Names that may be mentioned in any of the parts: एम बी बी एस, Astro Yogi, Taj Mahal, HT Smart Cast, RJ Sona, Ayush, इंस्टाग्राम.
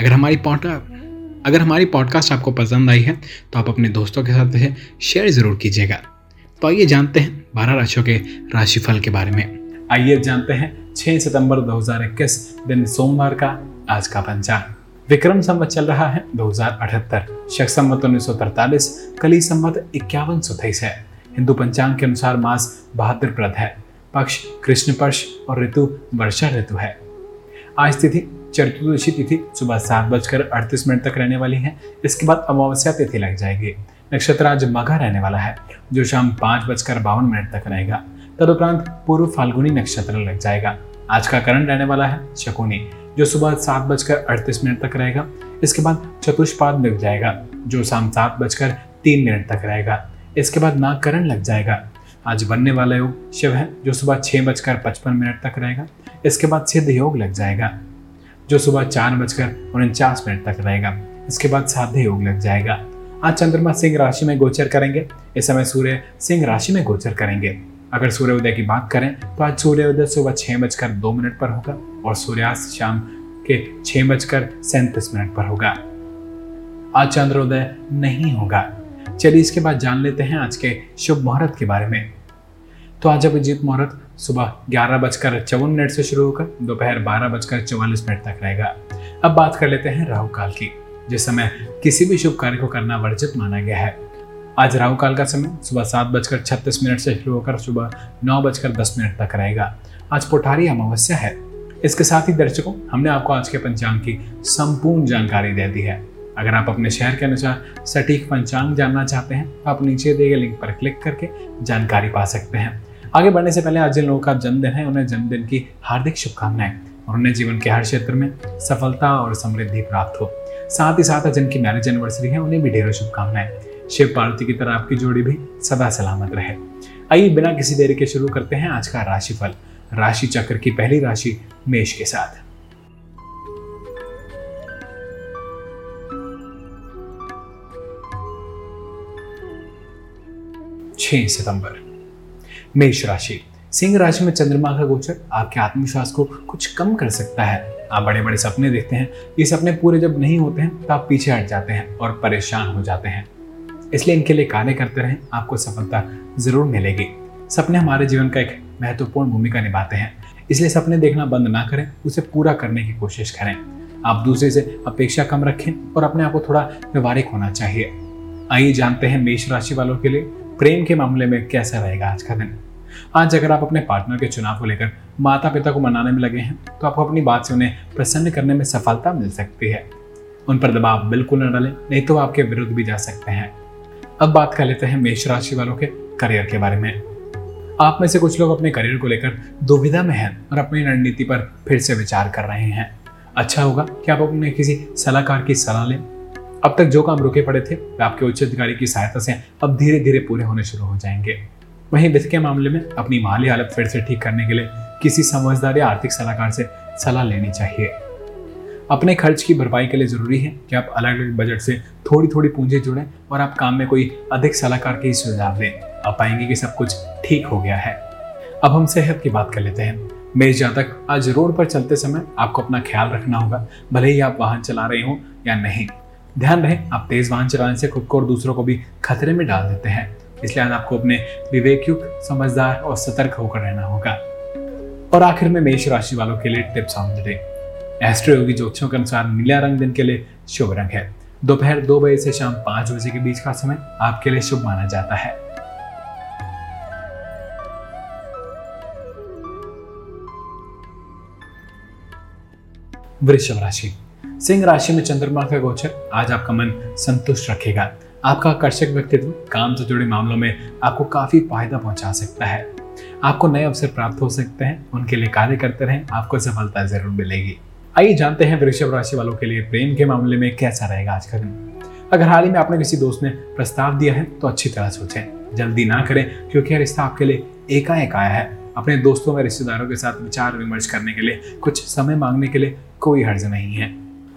अगर हमारी पॉडकास्ट आपको पसंद आई है तो आप अपने दोस्तों के साथ इसे शेयर ज़रूर कीजिएगा। तो आइए जानते हैं 12 राशियों के राशिफल के बारे में। आइए जानते हैं 6 सितंबर 2021 दिन सोमवार का आज का पंचांग। विक्रम संवत चल रहा है 2078, शक संवत 1943, कली संवत 5123 है। हिंदू पंचांग के अनुसार मास भाद्रपद है, पक्ष कृष्ण पक्ष और ऋतु वर्षा ऋतु है। आज तिथि चतुर्दशी तिथि सुबह 7:38 तक रहने वाली है। इसके बाद अमावस्या तिथि लग जाएगी। नक्षत्र आज मघा रहने वाला है जो शाम 5:52 तक रहेगा। तदुपरांत पूर्व फाल्गुनी नक्षत्र लग जाएगा। आज का करण रहने वाला है शकुनी जो सुबह 7:38 तक रहेगा। इसके बाद चतुष्पाद लग जाएगा जो शाम 7:03 तक रहेगा। इसके बाद नागकरण लग जाएगा। आज बनने वाला योग शिव है जो सुबह 6:55 तक रहेगा। इसके बाद सिद्ध योग लग जाएगा जो सुबह 4:49 तक रहेगा। इसके बाद साध्य योग लग जाएगा। आज चंद्रमा सिंह राशि में गोचर करेंगे। इस समय सूर्य सिंह राशि में गोचर करेंगे। अगर सूर्योदय की बात करें तो आज सूर्योदय सुबह 6:02 पर होगा और सूर्यास्त शाम के 6:37 पर होगा। आज चंद्रोदय नहीं होगा। चलिए इसके बाद जान लेते हैं आज के शुभ मुहूर्त के बारे में। तो आज अभिजीत मुहूर्त सुबह 11:54 से शुरू होकर दोपहर 12:44 तक रहेगा। अब बात कर लेते हैं राहु काल की, जिस समय किसी भी शुभ कार्य को करना वर्जित माना गया है। आज राहु काल का समय सुबह 7:36 से शुरू होकर सुबह 9:10 तक रहेगा। आज पुठारी अमावस्या है। इसके साथ ही दर्शकों, हमने आपको आज के पंचांग की संपूर्ण जानकारी दे दी है। अगर आप अपने शहर के अनुसार सटीक पंचांग जानना चाहते हैं तो आप नीचे दिए गए लिंक पर क्लिक करके जानकारी पा सकते हैं। आगे बढ़ने से पहले आज जिन लोगों का जन्मदिन है उन्हें जन्मदिन की हार्दिक शुभकामनाएं और उन्हें जीवन के हर क्षेत्र में सफलता और समृद्धि प्राप्त हो। साथ ही साथ जिनकी मैरिज एनिवर्सरी है उन्हें भी ढेरों शुभकामनाएं। शिव पार्वती की तरह आपकी जोड़ी भी सदा सलामत रहे। आइए बिना किसी देरी के शुरू करते हैं आज का राशिफल। राशि चक्र की पहली राशि मेष के साथ। सितंबर मेष राशि। सिंह राशि में चंद्रमा का गोचर आपके आत्मविश्वास को कुछ कम कर सकता है। आप बड़े-बड़े सपने देखते हैं, ये सपने पूरे जब नहीं होते हैं तो आप पीछे हट जाते हैं और परेशान हो जाते हैं। इसलिए इनके लिए कार्य करते रहें, आपको सफलता जरूर मिलेगी। सपने हमारे जीवन का एक महत्वपूर्ण भूमिका निभाते हैं, इसलिए सपने देखना बंद ना करें, उसे पूरा करने की कोशिश करें। आप दूसरे से अपेक्षा कम रखें और अपने आप को थोड़ा व्यवहारिक होना चाहिए। आइए जानते हैं मेष राशि वालों के लिए प्रेम के मामले में कैसा रहेगा आज का दिन। आज अगर आप अपने पार्टनर के चुनाव को लेकर माता पिता को मनाने में लगे हैं तो आपको अपनी बात से उन्हें प्रसन्न करने में सफलता मिल सकती है। उन पर दबाव बिल्कुल न डालें, नहीं तो आपके विरुद्ध भी जा सकते हैं। अब बात कर लेते हैं मेष राशि वालों के करियर के बारे में। आप में से कुछ लोग अपने करियर को लेकर दुविधा में हैं और अपनी रणनीति पर फिर से विचार कर रहे हैं। अच्छा होगा कि आप अपने किसी सलाहकार की सलाह लें। अब तक जो काम रुके पड़े थे आपके उच्च अधिकारी की सहायता से अब धीरे धीरे पूरे होने शुरू हो जाएंगे। वहीं वित्त के मामले में अपनी माली हालत फिर से ठीक करने के लिए किसी समझदार या आर्थिक सलाहकार से सलाह लेनी चाहिए। अपने खर्च की भरपाई के लिए जरूरी है कि आप अलग अलग बजट से थोड़ी थोड़ी पूंजी जोड़ें और आप काम में कोई अधिक सलाहकार के सुझाव लें। आप पाएंगे कि सब कुछ ठीक हो गया है। अब हम सेहत की बात कर लेते हैं। मेष जातक, आज रोड पर चलते समय आपको अपना ख्याल रखना होगा, भले ही आप वाहन चला रहे हो या नहीं। ध्यान रहे, आप तेज वाहन चलाने से खुद को और दूसरों को भी खतरे में डाल देते हैं। इसलिए आज आपको अपने विवेकयुक्त, समझदार और सतर्क होकर रहना होगा। और आखिर में मेष राशि वालों के लिए tips of the day. Astro योगी ज्योतिषों के अनुसार नीला रंग दिन के लिए शुभ रंग है। दोपहर 2 बजे से शाम 5 बजे के बीच का समय आपके लिए शुभ माना जाता है। वृषभ राशि। सिंह राशि में चंद्रमा का गोचर आज आपका मन संतुष्ट रखेगा। आपका आकर्षक व्यक्तित्व काम से जुड़े मामलों में आपको काफी फायदा पहुंचा सकता है। आपको नए अवसर प्राप्त हो सकते हैं, उनके लिए कार्य करते रहें, आपको सफलता जरूर मिलेगी। आइए जानते हैं वृषभ राशि वालों के लिए प्रेम के मामले में कैसा रहेगा आज का दिन। अगर हाल ही में आपने किसी दोस्त ने प्रस्ताव दिया है तो अच्छी तरह सोचें, जल्दी ना करें क्योंकि यह रिश्ता आपके लिए एकाएक आया है। अपने दोस्तों में रिश्तेदारों के साथ विचार विमर्श करने के लिए, कुछ समय मांगने के लिए कोई हर्ज नहीं है।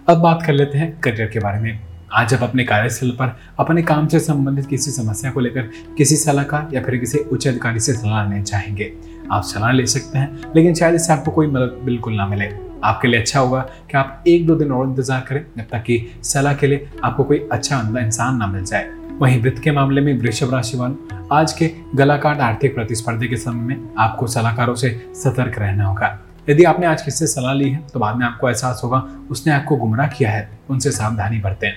अब बात कर लेते हैं करियर के बारे में। आज आप अपने कार्यस्थल पर अपने काम से संबंधित किसी समस्या को लेकर किसी सलाहकार या फिर किसी उच्च अधिकारी से सलाह लेना चाहेंगे। आप सलाह ले सकते हैं लेकिन शायद इससे आपको कोई मदद बिल्कुल ना मिले। आपके लिए अच्छा होगा कि आप 1-2 दिन और इंतजार करें जब तक कि सलाह के लिए आपको कोई अच्छा अंधा इंसान ना मिल जाए। वहीं वित्त के मामले में वृषभ राशि वालों, आज के गलाकाट आर्थिक प्रतिस्पर्धी के समय में आपको सलाहकारों से सतर्क रहना होगा। यदि आपने आज किससे सलाह ली है तो बाद में आपको एहसास होगा उसने आपको गुमराह किया है, उनसे सावधानी बरतें।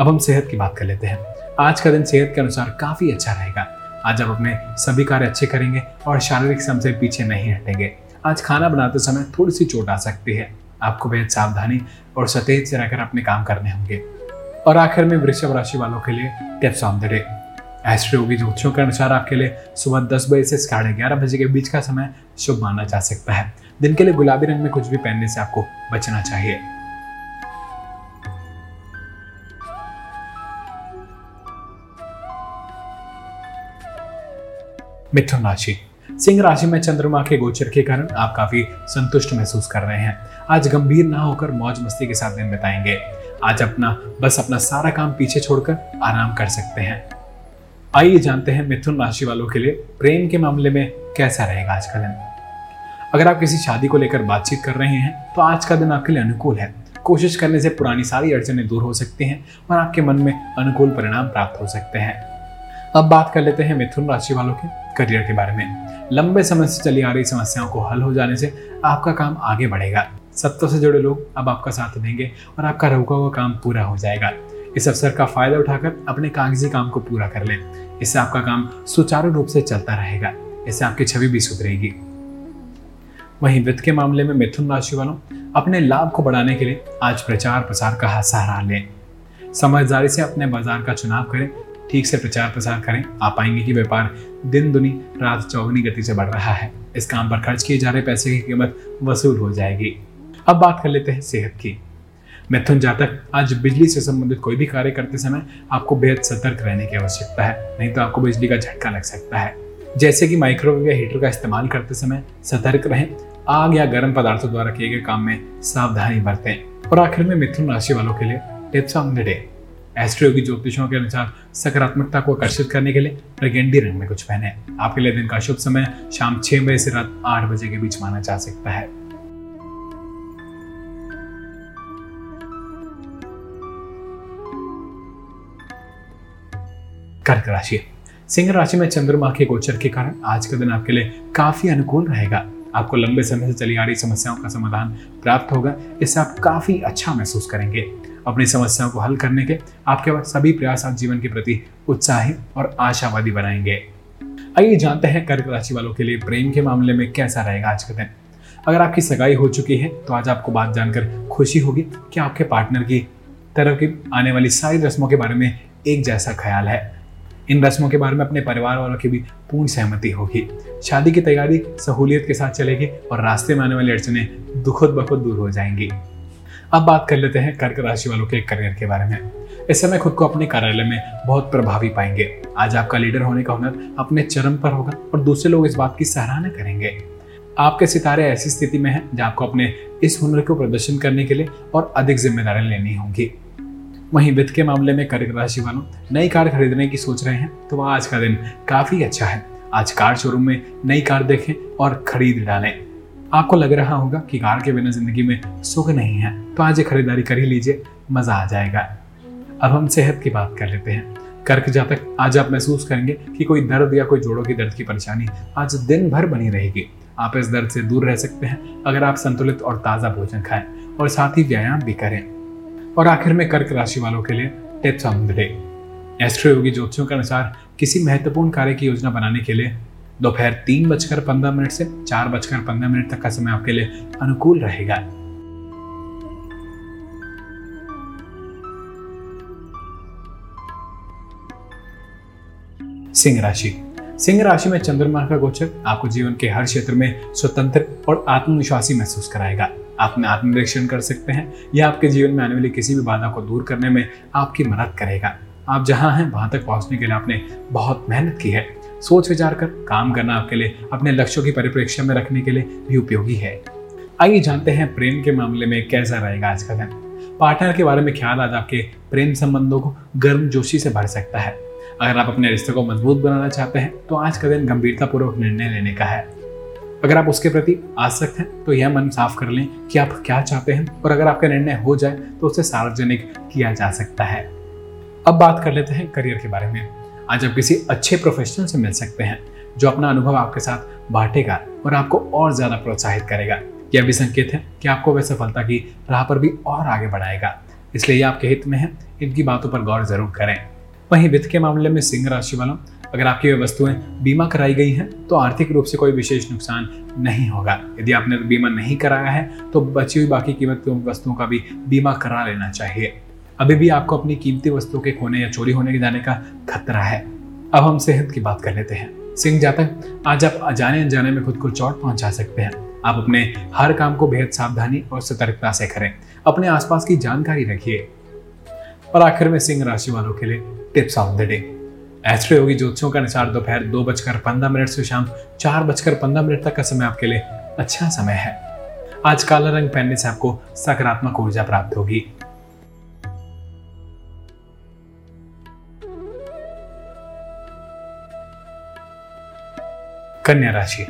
अब हम सेहत की बात कर लेते हैं। आज का दिन सेहत के अनुसार काफी अच्छा रहेगा। आज आप अपने सभी कार्य अच्छे करेंगे और शारीरिक श्रम से पीछे नहीं हटेंगे। आज खाना बनाते समय थोड़ी सी चोट आ सकती है। आपको बेहद सावधानी और सतेज से रहकर अपने काम करने होंगे। और आखिर में वृषभ राशि वालों के लिए tips on the day. Astro योगी ज्योतिषों के अनुसार आपके लिए सुबह 10 बजे से 11:30 बजे के बीच का समय शुभ माना जा सकता है। दिन के लिए गुलाबी रंग में कुछ भी पहनने से आपको बचना चाहिए। मिथुन राशि। सिंह राशि में चंद्रमा के गोचर के कारण आप काफी संतुष्ट महसूस कर रहे हैं। आज गंभीर ना होकर मौज मस्ती के साथ दिन बिताएंगे। आज अपना सारा काम पीछे छोड़कर आराम कर सकते हैं। आइए जानते हैं मिथुन राशि वालों के लिए प्रेम के मामले में कैसा रहेगा आज का दिन। अगर आप किसी शादी को लेकर बातचीत कर रहे हैं तो आज का दिन आपके लिए अनुकूल है। कोशिश करने से पुरानी सारी अड़चनें दूर हो सकती हैं और आपके मन में अनुकूल परिणाम प्राप्त हो सकते हैं। अब बात कर लेते हैं मिथुन राशि वालों के करियर के बारे में। लंबे समय से चली आ रही समस्याओं को हल हो जाने से आपका काम आगे बढ़ेगा। सत्ता से जुड़े लोग अब आपका साथ देंगे और आपका रुका हुआ काम पूरा हो जाएगा। इस अवसर का फायदा उठाकर अपने कागजी काम को पूरा कर लें। इससे आपका काम सुचारू रूप से चलता रहेगा। इससे आपकी छवि भी सुधरेगी। वहीं वित्त के मामले में मिथुन राशि वालों, अपने लाभ को बढ़ाने के लिए आज प्रचार प्रसार का सहारा लें। समझदारी से अपने बाजार का चुनाव करें, ठीक से प्रचार प्रसार करें। आप पाएंगे कि व्यापार दिन दुनी रात चौगुनी गति से बढ़ रहा है। इस काम पर खर्च किए जा रहे पैसे की कीमत वसूल हो जाएगी। अब बात कर लेते हैं सेहत की। मिथुन जातक, आज बिजली से संबंधित कोई भी कार्य करते समय आपको बेहद सतर्क रहने की आवश्यकता है, नहीं तो आपको बिजली का झटका लग सकता है। जैसे कि माइक्रोवेव या हीटर का इस्तेमाल करते समय सतर्क रहें। आग या गर्म पदार्थों द्वारा किए गए काम में सावधानी बरतें। और आखिर में मिथुन राशि वालों के लिए tips on the day. Astro योगी ज्योतिषों के अनुसार सकारात्मकता को आकर्षित करने के लिए ब्रिगेंडी रंग में कुछ पहने। आपके लिए दिन का शुभ समय शाम 6 बजे से रात 8 बजे के बीच माना जा सकता है। कर्क राशि। सिंह राशि में चंद्रमा के गोचर के कारण आज का दिन आपके लिए काफी अनुकूल रहेगा। आपको लंबे समय से चली आ रही समस्याओं का समाधान प्राप्त होगा। इससे आप काफी अच्छा महसूस करेंगे। अपनी समस्याओं को हल करने के आपके सभी प्रयास आप जीवन के प्रति उत्साही और आशावादी बनाएंगे। आइए जानते हैं कर्क राशि वालों के लिए प्रेम के मामले में कैसा रहेगा आज का दिन। अगर आपकी सगाई हो चुकी है तो आज आपको बात जानकर खुशी होगी कि आपके पार्टनर की तरफ की आने वाली सारी रस्मों के बारे में एक जैसा ख्याल है। इन रस्मों के बारे में अपने परिवार वालों की भी पूर्ण सहमति होगी। शादी की तैयारी सहूलियत के साथ चलेगी और रास्ते में आने वाली अड़चनें दुखद बखुद दूर हो जाएंगी। अब बात कर लेते हैं कर्क राशि वालों के करियर के बारे में। इस समय खुद को अपने कार्यालय में बहुत प्रभावी पाएंगे। आज आपका लीडर होने का हुनर अपने चरम पर होगा और दूसरे लोग इस बात की सराहना करेंगे। आपके सितारे ऐसी स्थिति में हैं जहां आपको अपने इस हुनर को प्रदर्शन करने के लिए और अधिक जिम्मेदारी लेनी होगी। वहीं वित्त के मामले में कर्क राशि वालों, नई कार खरीदने की सोच रहे हैं तो आज का दिन काफी अच्छा है। आज कार शोरूम में नई कार देखें और खरीद डालें। आपको लग रहा होगा कि कार के बिना जिंदगी में सुख नहीं है तो आज ये खरीदारी कर ही लीजिए, मजा आ जाएगा। अब हम सेहत की बात कर लेते हैं। कर्क जातक, आज आप महसूस करेंगे कि कोई दर्द या कोई जोड़ों की दर्द की परेशानी आज दिन भर बनी रहेगी। आप इस दर्द से दूर रह सकते हैं अगर आप संतुलित और ताज़ा भोजन खाएं और साथ ही व्यायाम भी करें। और आखिर में कर्क राशि वालों के लिए tips on the day. Astro योगी ज्योतिषियों के अनुसार किसी महत्वपूर्ण कार्य की योजना बनाने के लिए दोपहर 3:15 से 4:15 तक का समय आपके लिए अनुकूल रहेगा। सिंह राशि में चंद्रमा का गोचर आपको जीवन के हर क्षेत्र में स्वतंत्र और आत्मविश्वासी महसूस कराएगा। आप में आत्मनिरीक्षण कर सकते हैं, यह आपके जीवन में आने वाली किसी भी बाधा को दूर करने में आपकी मदद करेगा। आप जहां हैं वहां तक पहुंचने के लिए आपने बहुत मेहनत की है। सोच विचार कर काम करना आपके लिए अपने लक्ष्यों की परिप्रेक्ष्य में रखने के लिए भी उपयोगी है। आइए जानते हैं प्रेम के मामले में कैसा रहेगा आज का दिन। पार्टनर के बारे में ख्याल आज आपके प्रेम संबंधों को गर्मजोशी से भर सकता है। अगर आप अपने रिश्ते को मजबूत बनाना चाहते हैं तो आज का दिन गंभीरतापूर्वक निर्णय लेने का है। अगर आप उसके प्रति आसक्त हैं तो यह मन साफ कर लें कि आप क्या चाहते हैं, और अगर आपका निर्णय हो जाए तो उसे सार्वजनिक किया जा सकता है। अब बात कर लेते हैं करियर के बारे में। आज आप किसी अच्छे प्रोफेशनल से मिल सकते हैं जो अपना अनुभव आपके साथ बांटेगा और आपको और ज्यादा प्रोत्साहित करेगा। यह भी संकेत है कि आपको वह सफलता की राह पर भी और आगे बढ़ाएगा, इसलिए यह आपके हित में है। इनकी बातों पर गौर जरूर करें। वहीं वित्त के मामले में सिंह राशि वालों, अगर आपकी वह वस्तुएं बीमा कराई गई हैं तो आर्थिक रूप से कोई विशेष नुकसान नहीं होगा। यदि आपने बीमा नहीं कराया है तो बची हुई बाकी कीमत की वस्तुओं का भी बीमा करा लेना चाहिए। अभी भी आपको अपनी कीमती वस्तुओं के खोने या चोरी होने के जाने का खतरा है। अब हम सेहत की बात कर लेते हैं। सिंह जातक, आज आप अजाने अनजाने में खुद को चोट पहुंचा सकते हैं। आप अपने हर काम को बेहद सावधानी और सतर्कता से करें। अपने आसपास की जानकारी रखिए। और आखिर में सिंह राशि वालों के लिए tips of the day. Astro योगी ज्योतिषियों के अनुसार दोपहर 2:15 से शाम 4:15 तक का समय आपके लिए अच्छा समय है। आज काला रंग पहनने से आपको सकारात्मक ऊर्जा प्राप्त होगी। कन्या राशि।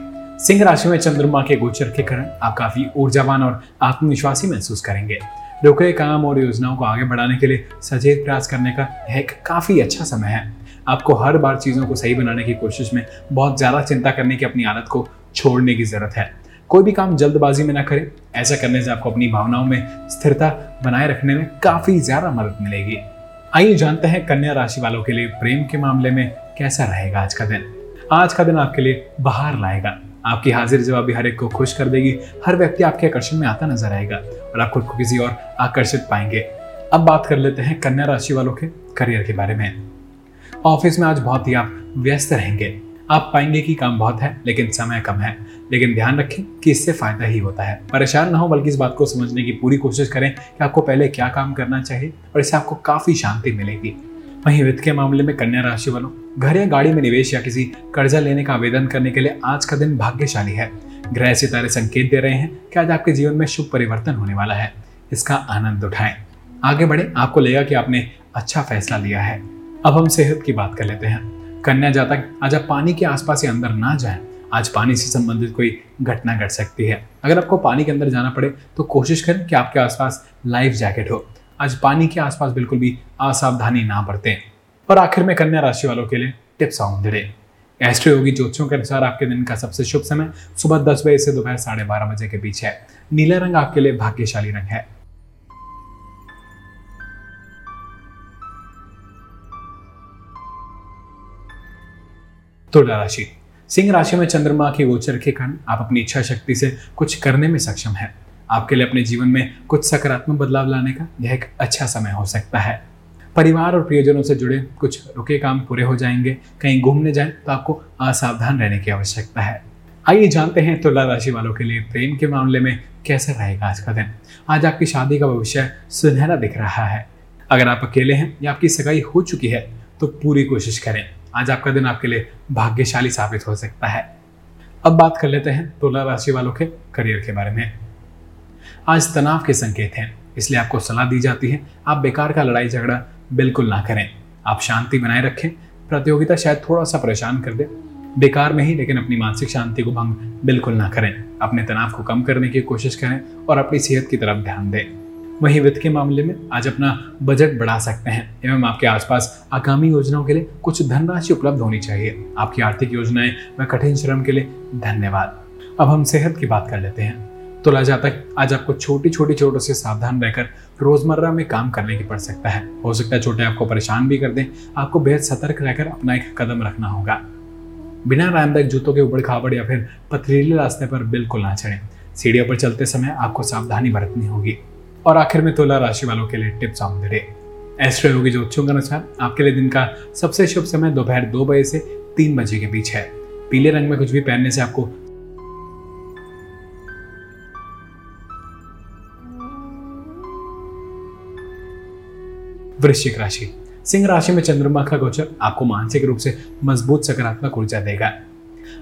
सिंह राशि में चंद्रमा के गोचर के कारण आप काफी ऊर्जावान और आत्मविश्वासी महसूस करेंगे। रुके काम और योजनाओं को आगे बढ़ाने के लिए सचेत प्रयास करने का एक काफी अच्छा समय है। आपको हर बार चीजों को सही बनाने की कोशिश में बहुत ज्यादा चिंता करने की अपनी आदत को छोड़ने की जरूरत है। कोई भी काम जल्दबाजी में ना करें। ऐसा करने से आपको अपनी भावनाओं में स्थिरता बनाए रखने में काफी ज्यादा मदद मिलेगी। आइए जानते हैं कन्या राशि वालों के लिए प्रेम के मामले में कैसा रहेगा आज का दिन। आज का दिन आपके लिए बाहर लाएगा। आपकी हाजिर जवाबी हर एक को खुश कर देगी। हर व्यक्ति आपके आकर्षण में आता नजर आएगा और आप खुद को किसी और आकर्षित पाएंगे। अब बात कर लेते हैं कन्या राशि वालों के करियर के बारे में। ऑफिस में आज बहुत ही आप व्यस्त रहेंगे। आप पाएंगे कि काम बहुत है लेकिन समय कम है, लेकिन ध्यान रखें कि इससे फायदा ही होता है। परेशान ना हो बल्कि इस बात को समझने की पूरी कोशिश करें कि आपको पहले क्या काम करना चाहिए, और इससे आपको काफी शांति मिलेगी। वहीं वित्त के मामले में कन्या राशि वालों, घर या गाड़ी में निवेश या किसी कर्जा लेने का आवेदन करने के लिए आज का दिन भाग्यशाली है। ग्रह सितारे संकेत दे रहे हैं कि आज आपके जीवन में शुभ परिवर्तन होने वाला है। इसका आनंद उठाएं। आगे बढ़े, आपको लगेगा कि आपने अच्छा फैसला लिया है। अब हम सेहत की बात कर लेते हैं। कन्या जातक, आज आप पानी के आसपास या अंदर ना जाएं। आज पानी से संबंधित कोई घटना घट सकती है। अगर आपको पानी के अंदर जाना पड़े तो कोशिश करें कि आपके आसपास लाइफ जैकेट हो। आज पानी के आसपास बिल्कुल भी असावधानी ना बरतें। और आखिर में कन्या राशि वालों के लिए tips on the day. Astro योगी ज्योतिषियों के अनुसार आपके दिन का सबसे शुभ समय सुबह 10 बजे से दोपहर 12:30 बजे के बीच है। नीला रंग आपके लिए भाग्यशाली रंग है। तुला राशि। सिंह राशि में चंद्रमा के गोचर के कारण आप अपनी इच्छा शक्ति से कुछ करने में सक्षम हैं। आपके लिए अपने जीवन में कुछ सकारात्मक बदलाव लाने का यह एक अच्छा समय हो सकता है। परिवार और प्रियजनों से जुड़े कुछ रुके काम पूरे हो जाएंगे। कहीं घूमने जाएं तो आपको असावधान रहने की आवश्यकता है। आइए जानते हैं तुला राशि वालों के लिए प्रेम के मामले में कैसा रहेगा आज का दिन। आज आपकी शादी का भविष्य सुनहरा दिख रहा है। अगर आप अकेले हैं या आपकी सगाई हो चुकी है तो पूरी कोशिश करें। आज आपका दिन आपके लिए भाग्यशाली साबित हो सकता है। अब बात कर लेते हैं तुला राशि वालों के करियर के बारे में। आज तनाव के संकेत हैं, इसलिए आपको सलाह दी जाती है आप बेकार का लड़ाई झगड़ा बिल्कुल ना करें। आप शांति बनाए रखें। प्रतियोगिता शायद थोड़ा सा परेशान कर दे, बेकार में ही, लेकिन अपनी मानसिक शांति को भंग बिल्कुल ना करें। अपने तनाव को कम करने की कोशिश करें और अपनी सेहत की तरफ ध्यान दें। वहीं वित्त के मामले में आज अपना बजट बढ़ा सकते हैं एवं आपके आसपास आगामी योजनाओं के लिए कुछ धनराशि उपलब्ध होनी चाहिए। आपकी आर्थिक योजनाएं व कठिन श्रम के लिए धन्यवाद। अब हम सेहत की बात कर लेते हैं। तोला जाता है। आज आपको छोटी छोटी चोटों से सावधान रहकर रोजमर्रा में काम करने की पड़ सकता है। हो सकता है चोटें आपको परेशान भी कर दें, आपको बेहद सतर्क रहकर अपना एक कदम रखना होगा। बिना आरामदायक जूतों के ऊबड़ खाबड़ या फिर पथरीले रास्ते पर बिल्कुल ना चढ़ें। सीढ़ियों पर चलते समय आपको सावधानी बरतनी होगी। और आखिर में तुला राशि वालों के लिए tips of the day. Astro योगी ज्योतिषों के अनुसार आपके लिए दिन का सबसे शुभ समय दोपहर 2 बजे से 3 बजे के बीच है। पीले रंग में कुछ भी पहनने से आपको वृश्चिक राशि। सिंह राशि में चंद्रमा का गोचर आपको मानसिक रूप से मजबूत सकारात्मक ऊर्जा देगा।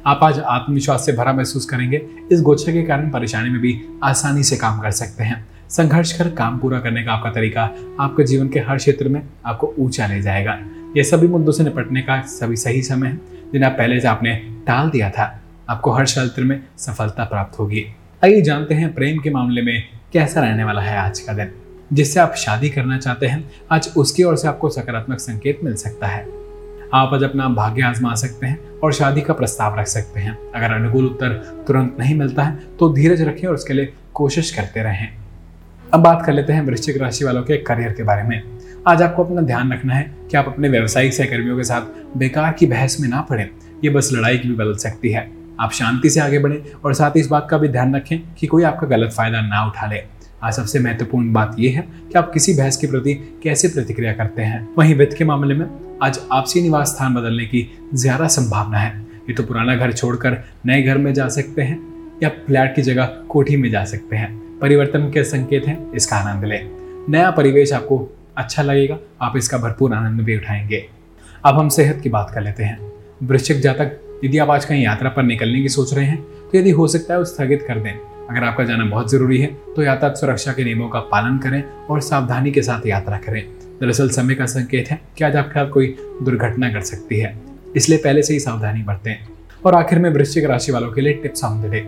आप आज आत्मविश्वास से भरा महसूस करेंगे। इस गोचर के कारण परेशानी में भी आसानी से काम कर सकते हैं। संघर्ष कर काम पूरा करने का आपका तरीका आपके जीवन के हर क्षेत्र में आपको ऊंचा ले जाएगा। यह सभी मुद्दों से निपटने का सभी सही समय है जिन्हें पहले से आपने टाल दिया था। आपको हर क्षेत्र में सफलता प्राप्त होगी। आइए जानते हैं प्रेम के मामले में कैसा रहने वाला है आज का दिन। जिससे आप शादी करना चाहते हैं, आज उसकी ओर से आपको सकारात्मक संकेत मिल सकता है। आप आज अपना भाग्य आजमा सकते हैं और शादी का प्रस्ताव रख सकते हैं। अगर अनुकूल उत्तर तुरंत नहीं मिलता है तो धीरज रखें और उसके लिए कोशिश करते रहें। अब बात कर लेते हैं वृश्चिक राशि वालों के करियर के बारे में। आज आपको अपना ध्यान रखना है कि आप अपने व्यावसायिक सहकर्मियों के साथ बेकार की बहस में ना पड़ें। ये बस लड़ाई की भी बदल सकती है। आप शांति से आगे बढ़ें और साथ ही इस बात का भी ध्यान रखें कि कोई आपका गलत फायदा ना उठा ले। आज सबसे महत्वपूर्ण बात यह है कि आप किसी बहस के प्रति कैसे प्रतिक्रिया करते हैं। वहीं वित्त के मामले में आज आपसी निवास स्थान बदलने की ज्यादा संभावना है। ये तो पुराना घर छोड़कर नए घर में जा सकते हैं या फ्लैट की जगह कोठी में जा सकते हैं। परिवर्तन के संकेत हैं, इसका आनंद लें। नया परिवेश आपको अच्छा लगेगा, आप इसका भरपूर आनंद भी उठाएंगे। अब हम सेहत की बात कर लेते हैं। वृश्चिक जातक, यदि आप आज कहीं यात्रा पर निकलने की सोच रहे हैं तो यदि हो सकता है स्थगित कर दें। अगर आपका जाना बहुत जरूरी है तो यातायात सुरक्षा के नियमों का पालन करें और सावधानी के साथ यात्रा करें। दरअसल समय का संकेत है कि आज आपके साथ कोई दुर्घटना घट सकती है, इसलिए पहले से ही सावधानी बरतें। और आखिर में वृश्चिक राशि वालों के लिए tips of the day.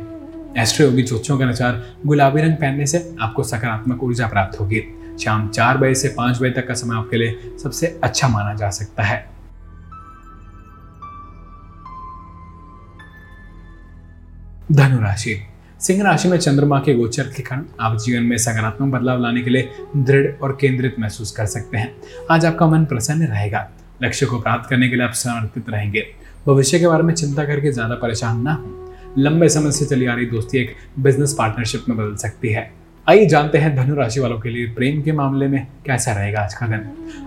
Astro योगी ज्योतिषों के अनुसार गुलाबी रंग पहनने से आपको सकारात्मक ऊर्जा प्राप्त होगी। शाम 4 बजे से 5 बजे तक का समय आपके लिए सबसे अच्छा माना जा सकता है। धनु राशि। सिंह राशि में चंद्रमा के गोचर के कारण आप जीवन में सकारात्मक बदलाव लाने के लिए दृढ़ और केंद्रित महसूस कर सकते हैं। आज आपका मन प्रसन्न रहेगा। लक्ष्य को प्राप्त करने के लिए आप समर्पित रहेंगे। भविष्य के बारे में चिंता करके ज्यादा परेशान ना हो। लंबे समय से चली आ रही दोस्ती एक बिजनेस पार्टनरशिप में बदल सकती है। आइए जानते हैं धनु राशि वालों के लिए प्रेम के मामले में कैसा रहेगा आज का दिन।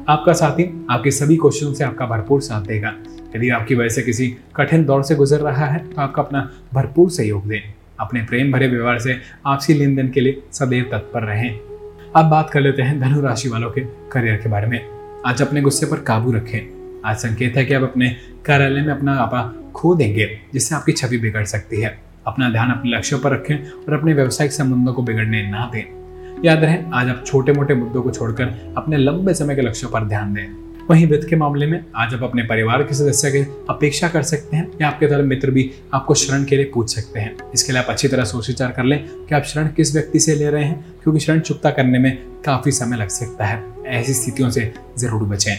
आपका साथी आपकी सभी कोशिशों से आपका भरपूर साथ देगा। यदि आपकी वजह से किसी कठिन दौर से गुजर रहा है तो आपका अपना भरपूर सहयोग दें। अपने प्रेम भरे व्यवहार से आपसी लेन देन के लिए सदैव तत्पर रहें। अब बात कर लेते हैं धनु राशि वालों के करियर के बारे में। आज अपने गुस्से पर काबू रखें। आज संकेत है कि आप अपने कार्यालय में अपना आपा खो देंगे, जिससे आपकी छवि बिगड़ सकती है। अपना ध्यान अपने लक्ष्यों पर रखें और अपने व्यावसायिक संबंधों को बिगड़ने ना दें। याद रहे, आज आप छोटे मोटे मुद्दों को छोड़कर अपने लंबे समय के लक्ष्यों पर ध्यान दें। वहीं वित्त के मामले में आज आप अपने परिवार के सदस्य की अपेक्षा कर सकते हैं या आपके तरफ मित्र भी आपको ऋण के लिए पूछ सकते हैं। इसके लिए आप अच्छी तरह सोच विचार कर लें कि आप ऋण किस व्यक्ति से ले रहे हैं, क्योंकि ऋण चुकता करने में काफी समय लग सकता है। ऐसी स्थितियों से जरूर बचें।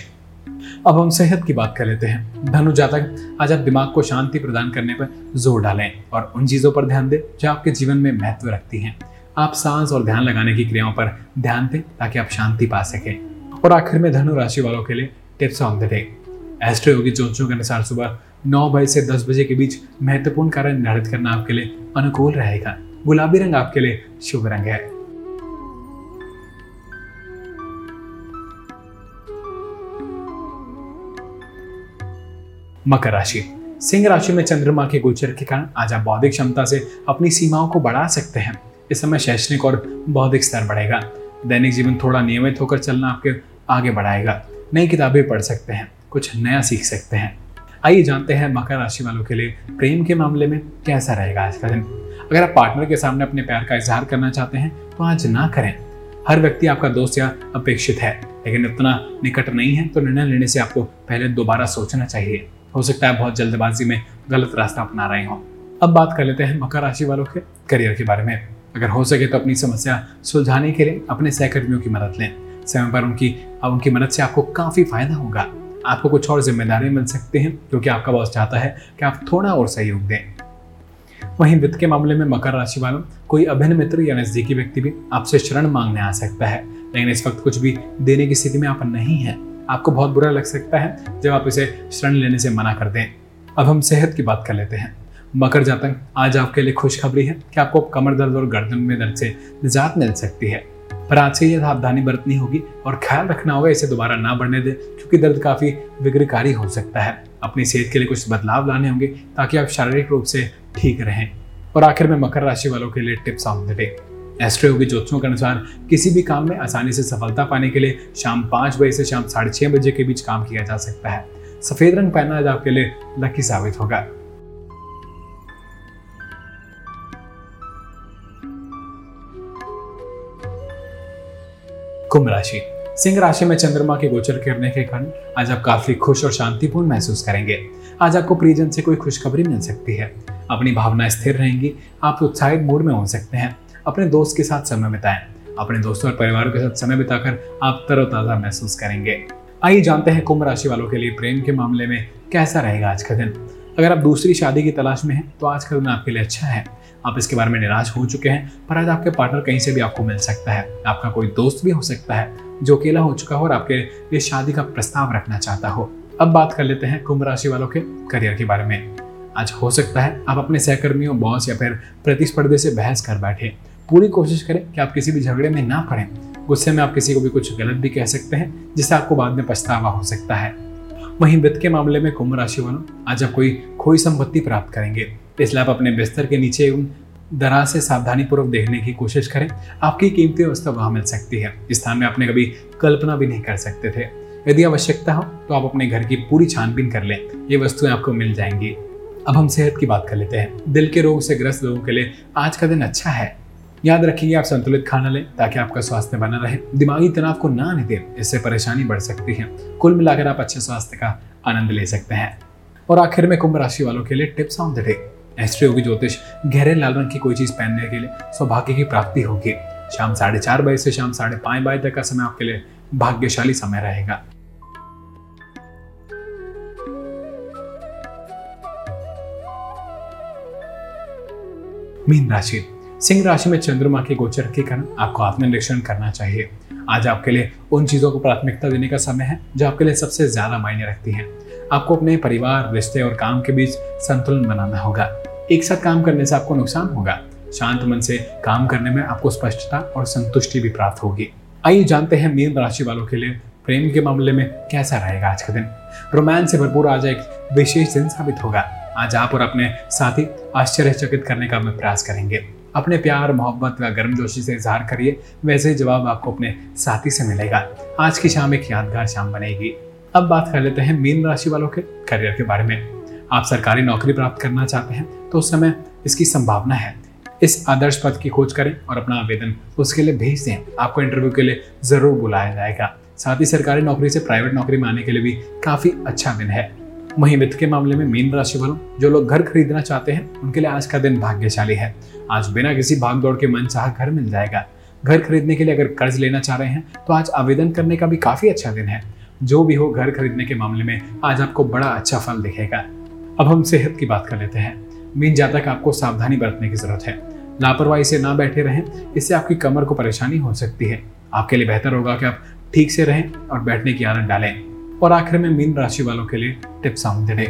अब हम सेहत की बात कर लेते हैं। धनु जातक, आज आप दिमाग को शांति प्रदान करने पर जोर डालें और उन चीजों पर ध्यान दें जो आपके जीवन में महत्व रखती हैं। आप सांस और ध्यान लगाने की क्रियाओं पर ध्यान दें ताकि आप शांति पा सकें। और आखिर में धनु राशि वालों के लिए tips on the day. Astro योगी ज्योतिषों के अनुसार सुबह 9 बजे से 10 बजे के बीच महत्वपूर्ण कार्य निर्धारित करना आपके लिए अनुकूल रहेगा। गुलाबी रंग आपके लिए शुभ रंग है। मकर राशि। सिंह राशि में चंद्रमा के गोचर के कारण आज आप बौद्धिक क्षमता से अपनी सीमाओं को बढ़ा सकते हैं। इस समय शैक्षणिक और बौद्धिक स्तर बढ़ेगा। दैनिक जीवन थोड़ा नियमित होकर चलना आपके आगे बढ़ाएगा। नई किताबें पढ़ सकते हैं, कुछ नया सीख सकते हैं। आइए जानते हैं मकर राशि वालों के लिए प्रेम के मामले में कैसा रहेगा आज का दिन। अगर आप पार्टनर के सामने अपने प्यार का इजहार करना चाहते हैं तो आज ना करें। हर व्यक्ति आपका दोस्त या अपेक्षित है, लेकिन उतना निकट नहीं है, तो निर्णय लेने से आपको पहले दोबारा सोचना चाहिए। हो सकता है बहुत जल्दबाजी में गलत रास्ता अपना रहे हों। अब बात कर लेते हैं मकर राशि वालों के करियर के बारे में। अगर हो सके तो अपनी समस्या सुलझाने के लिए अपने सहकर्मियों की मदद लें। समय पर उनकी मदद से आपको काफी फायदा होगा। आपको कुछ और जिम्मेदारी मिल सकती हैं, क्योंकि आपका बॉस चाहता है कि आप थोड़ा और सहयोग दें। वहीं वित्त के मामले में मकर राशि वालों कोई अभिन्न मित्र या नजदीकी व्यक्ति भी आपसे शरण मांगने आ सकता है, लेकिन इस वक्त कुछ भी देने की स्थिति में आप नहीं हैं। आपको बहुत बुरा लग सकता है जब आप इसे शरण लेने से मना कर दें। अब हम सेहत की बात कर लेते हैं। मकर जातक, आज आपके लिए खुशखबरी है कि आपको कमर दर्द और गर्दन में दर्द से निजात मिल सकती है, पर आज से यह सावधानी बरतनी होगी और ख्याल रखना होगा इसे दोबारा ना बढ़ने दें, क्योंकि दर्द काफ़ी विघ्नकारी हो सकता है। अपनी सेहत के लिए कुछ बदलाव लाने होंगे ताकि आप शारीरिक रूप से ठीक रहें। और आखिर में मकर राशि वालों के लिए tips of the day. Astro योगी ज्योतिषों के अनुसार किसी भी काम में आसानी से सफलता पाने के लिए शाम 5 बजे से शाम 6:30 बजे के बीच काम किया जा सकता है। सफेद रंग पहनना आज आपके लिए लकी साबित होगा। कुंभ राशि। सिंह राशि में चंद्रमा के गोचर करने के कारण आज आप काफी खुश और शांतिपूर्ण महसूस करेंगे। आज आपको प्रियजन से कोई खुशखबरी मिल सकती है। अपनी भावनाएं स्थिर रहेंगी। आप उत्साहित मूड में हो सकते हैं। अपने दोस्त के साथ समय बिताएं। अपने दोस्तों और परिवार के साथ समय बिताकर आप तरोताजा महसूस करेंगे। आइए जानते हैं कुंभ राशि वालों के लिए प्रेम के मामले में कैसा रहेगा आज का दिन। अगर आप दूसरी शादी की तलाश में हैं तो आज का दिन आपके लिए अच्छा है। आप इसके बारे में निराश हो चुके हैं, पर आज आपके पार्टनर कहीं से भी आपको मिल सकता है। आपका कोई दोस्त भी हो सकता है जो अकेला हो चुका हो और आपके लिए शादी का प्रस्ताव रखना चाहता हो। अब बात कर लेते हैं कुंभ राशि वालों के करियर के बारे में। आज हो सकता है आप अपने सहकर्मियों, बॉस या फिर प्रतिस्पर्धी से बहस कर बैठे। पूरी कोशिश करें कि आप किसी भी झगड़े में ना पड़ें। गुस्से में आप किसी को भी कुछ गलत भी कह सकते हैं, जिससे आपको बाद में पछतावा हो सकता है। वहीं वित्त के मामले में कुंभ राशि वालों, आज आप कोई खोई संपत्ति प्राप्त करेंगे, इसलिए आप अपने बिस्तर के नीचे एवं दराज से सावधानीपूर्वक देखने की कोशिश करें। आपकी कीमती वस्तु वहाँ मिल सकती है जिस स्थान में आपने कभी कल्पना भी नहीं कर सकते थे। यदि आवश्यकता हो तो आप अपने घर की पूरी छानबीन कर लें, ये वस्तुएं आपको मिल जाएंगी। अब हम सेहत की बात कर लेते हैं। दिल के रोग से ग्रस्त लोगों के लिए आज का दिन अच्छा है। याद रखिए आप संतुलित खाना लें ताकि आपका स्वास्थ्य बना रहे। दिमागी तनाव को ना आने दें, इससे परेशानी बढ़ सकती है। कुल मिलाकर आप अच्छे स्वास्थ्य का आनंद ले सकते हैं। और आखिर में कुंभ राशि वालों के लिए tips of the day. Astro योगी ज्योतिष, गहरे लाल रंग की कोई चीज पहनने के लिए सौभाग्य की प्राप्ति होगी। शाम 4:30 बजे से शाम 5:30 बजे तक का समय आपके लिए भाग्यशाली समय रहेगा। मीन राशि। सिंह राशि में चंद्रमा के गोचर के कारण आपको आत्मनिरीक्षण करना चाहिए। आज आपके लिए उन चीजों को प्राथमिकता देने का समय है जो आपके लिए सबसे ज्यादा मायने रखती हैं। आपको अपने परिवार, रिश्ते और काम के बीच संतुलन बनाना होगा। एक साथ काम करने से आपको नुकसान होगा। शांत मन से काम करने में आपको स्पष्टता और संतुष्टि भी प्राप्त होगी। आइए जानते हैं मीन राशि वालों के लिए प्रेम के मामले में कैसा रहेगा आज का दिन। रोमांस से भरपूर आज एक विशेष दिन साबित होगा। आज आप और अपने साथी आश्चर्यचकित करने का प्रयास करेंगे। अपने प्यार, मोहब्बत व गर्मजोशी से इजहार करिए, वैसे ही जवाब आपको अपने साथी से मिलेगा। आज की शाम एक यादगार शाम बनेगी। अब बात कर लेते हैं मीन राशि वालों के करियर के बारे में। आप सरकारी नौकरी प्राप्त करना चाहते हैं तो उस समय इसकी संभावना है। इस आदर्श पद की खोज करें और अपना आवेदन उसके लिए भेज दें। आपको इंटरव्यू के लिए जरूर बुलाया जाएगा। साथ ही सरकारी नौकरी से प्राइवेट नौकरी में आने के लिए भी काफी अच्छा दिन है। वहीं वित्त के मामले में मीन राशि वालों, जो लोग घर खरीदना चाहते हैं उनके लिए आज का दिन भाग्यशाली है। आज बिना किसी भागदौड़ के मनचाहा घर मिल जाएगा। घर खरीदने के लिए अगर कर्ज लेना चाह रहे हैं तो आज आवेदन करने का भी काफी अच्छा दिन है। जो भी हो, घर खरीदने के मामले में आज आपको बड़ा अच्छा फल दिखेगा। अब हम सेहत की बात कर लेते हैं। मीन जातक, आपको सावधानी बरतने की जरूरत है। लापरवाही से ना बैठे रहें, इससे आपकी कमर को परेशानी हो सकती है। आपके लिए बेहतर होगा कि आप ठीक से रहें और बैठने की आदत डालें। और आखिर में मीन राशि वालों के लिए tips of the day.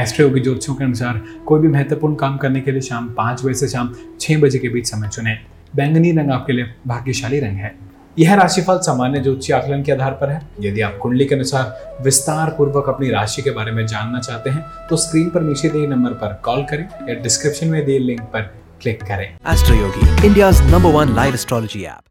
Astro योगी ज्योतिषों के अनुसार कोई भी महत्वपूर्ण काम करने के लिए शाम 5 बजे से शाम 6 बजे के बीच समय चुनें। बैंगनी रंग आपके लिए भाग्यशाली रंग है। यह राशिफल सामान्य ज्योतिषीय आकलन के आधार पर है। यदि आप कुंडली के अनुसार विस्तार पूर्वक अपनी राशि के बारे में जानना चाहते हैं तो स्क्रीन पर नीचे दिए नंबर पर कॉल करें या डिस्क्रिप्शन में दिए लिंक पर क्लिक करें। एस्ट्रो योगी, India's number 1 live astrology app.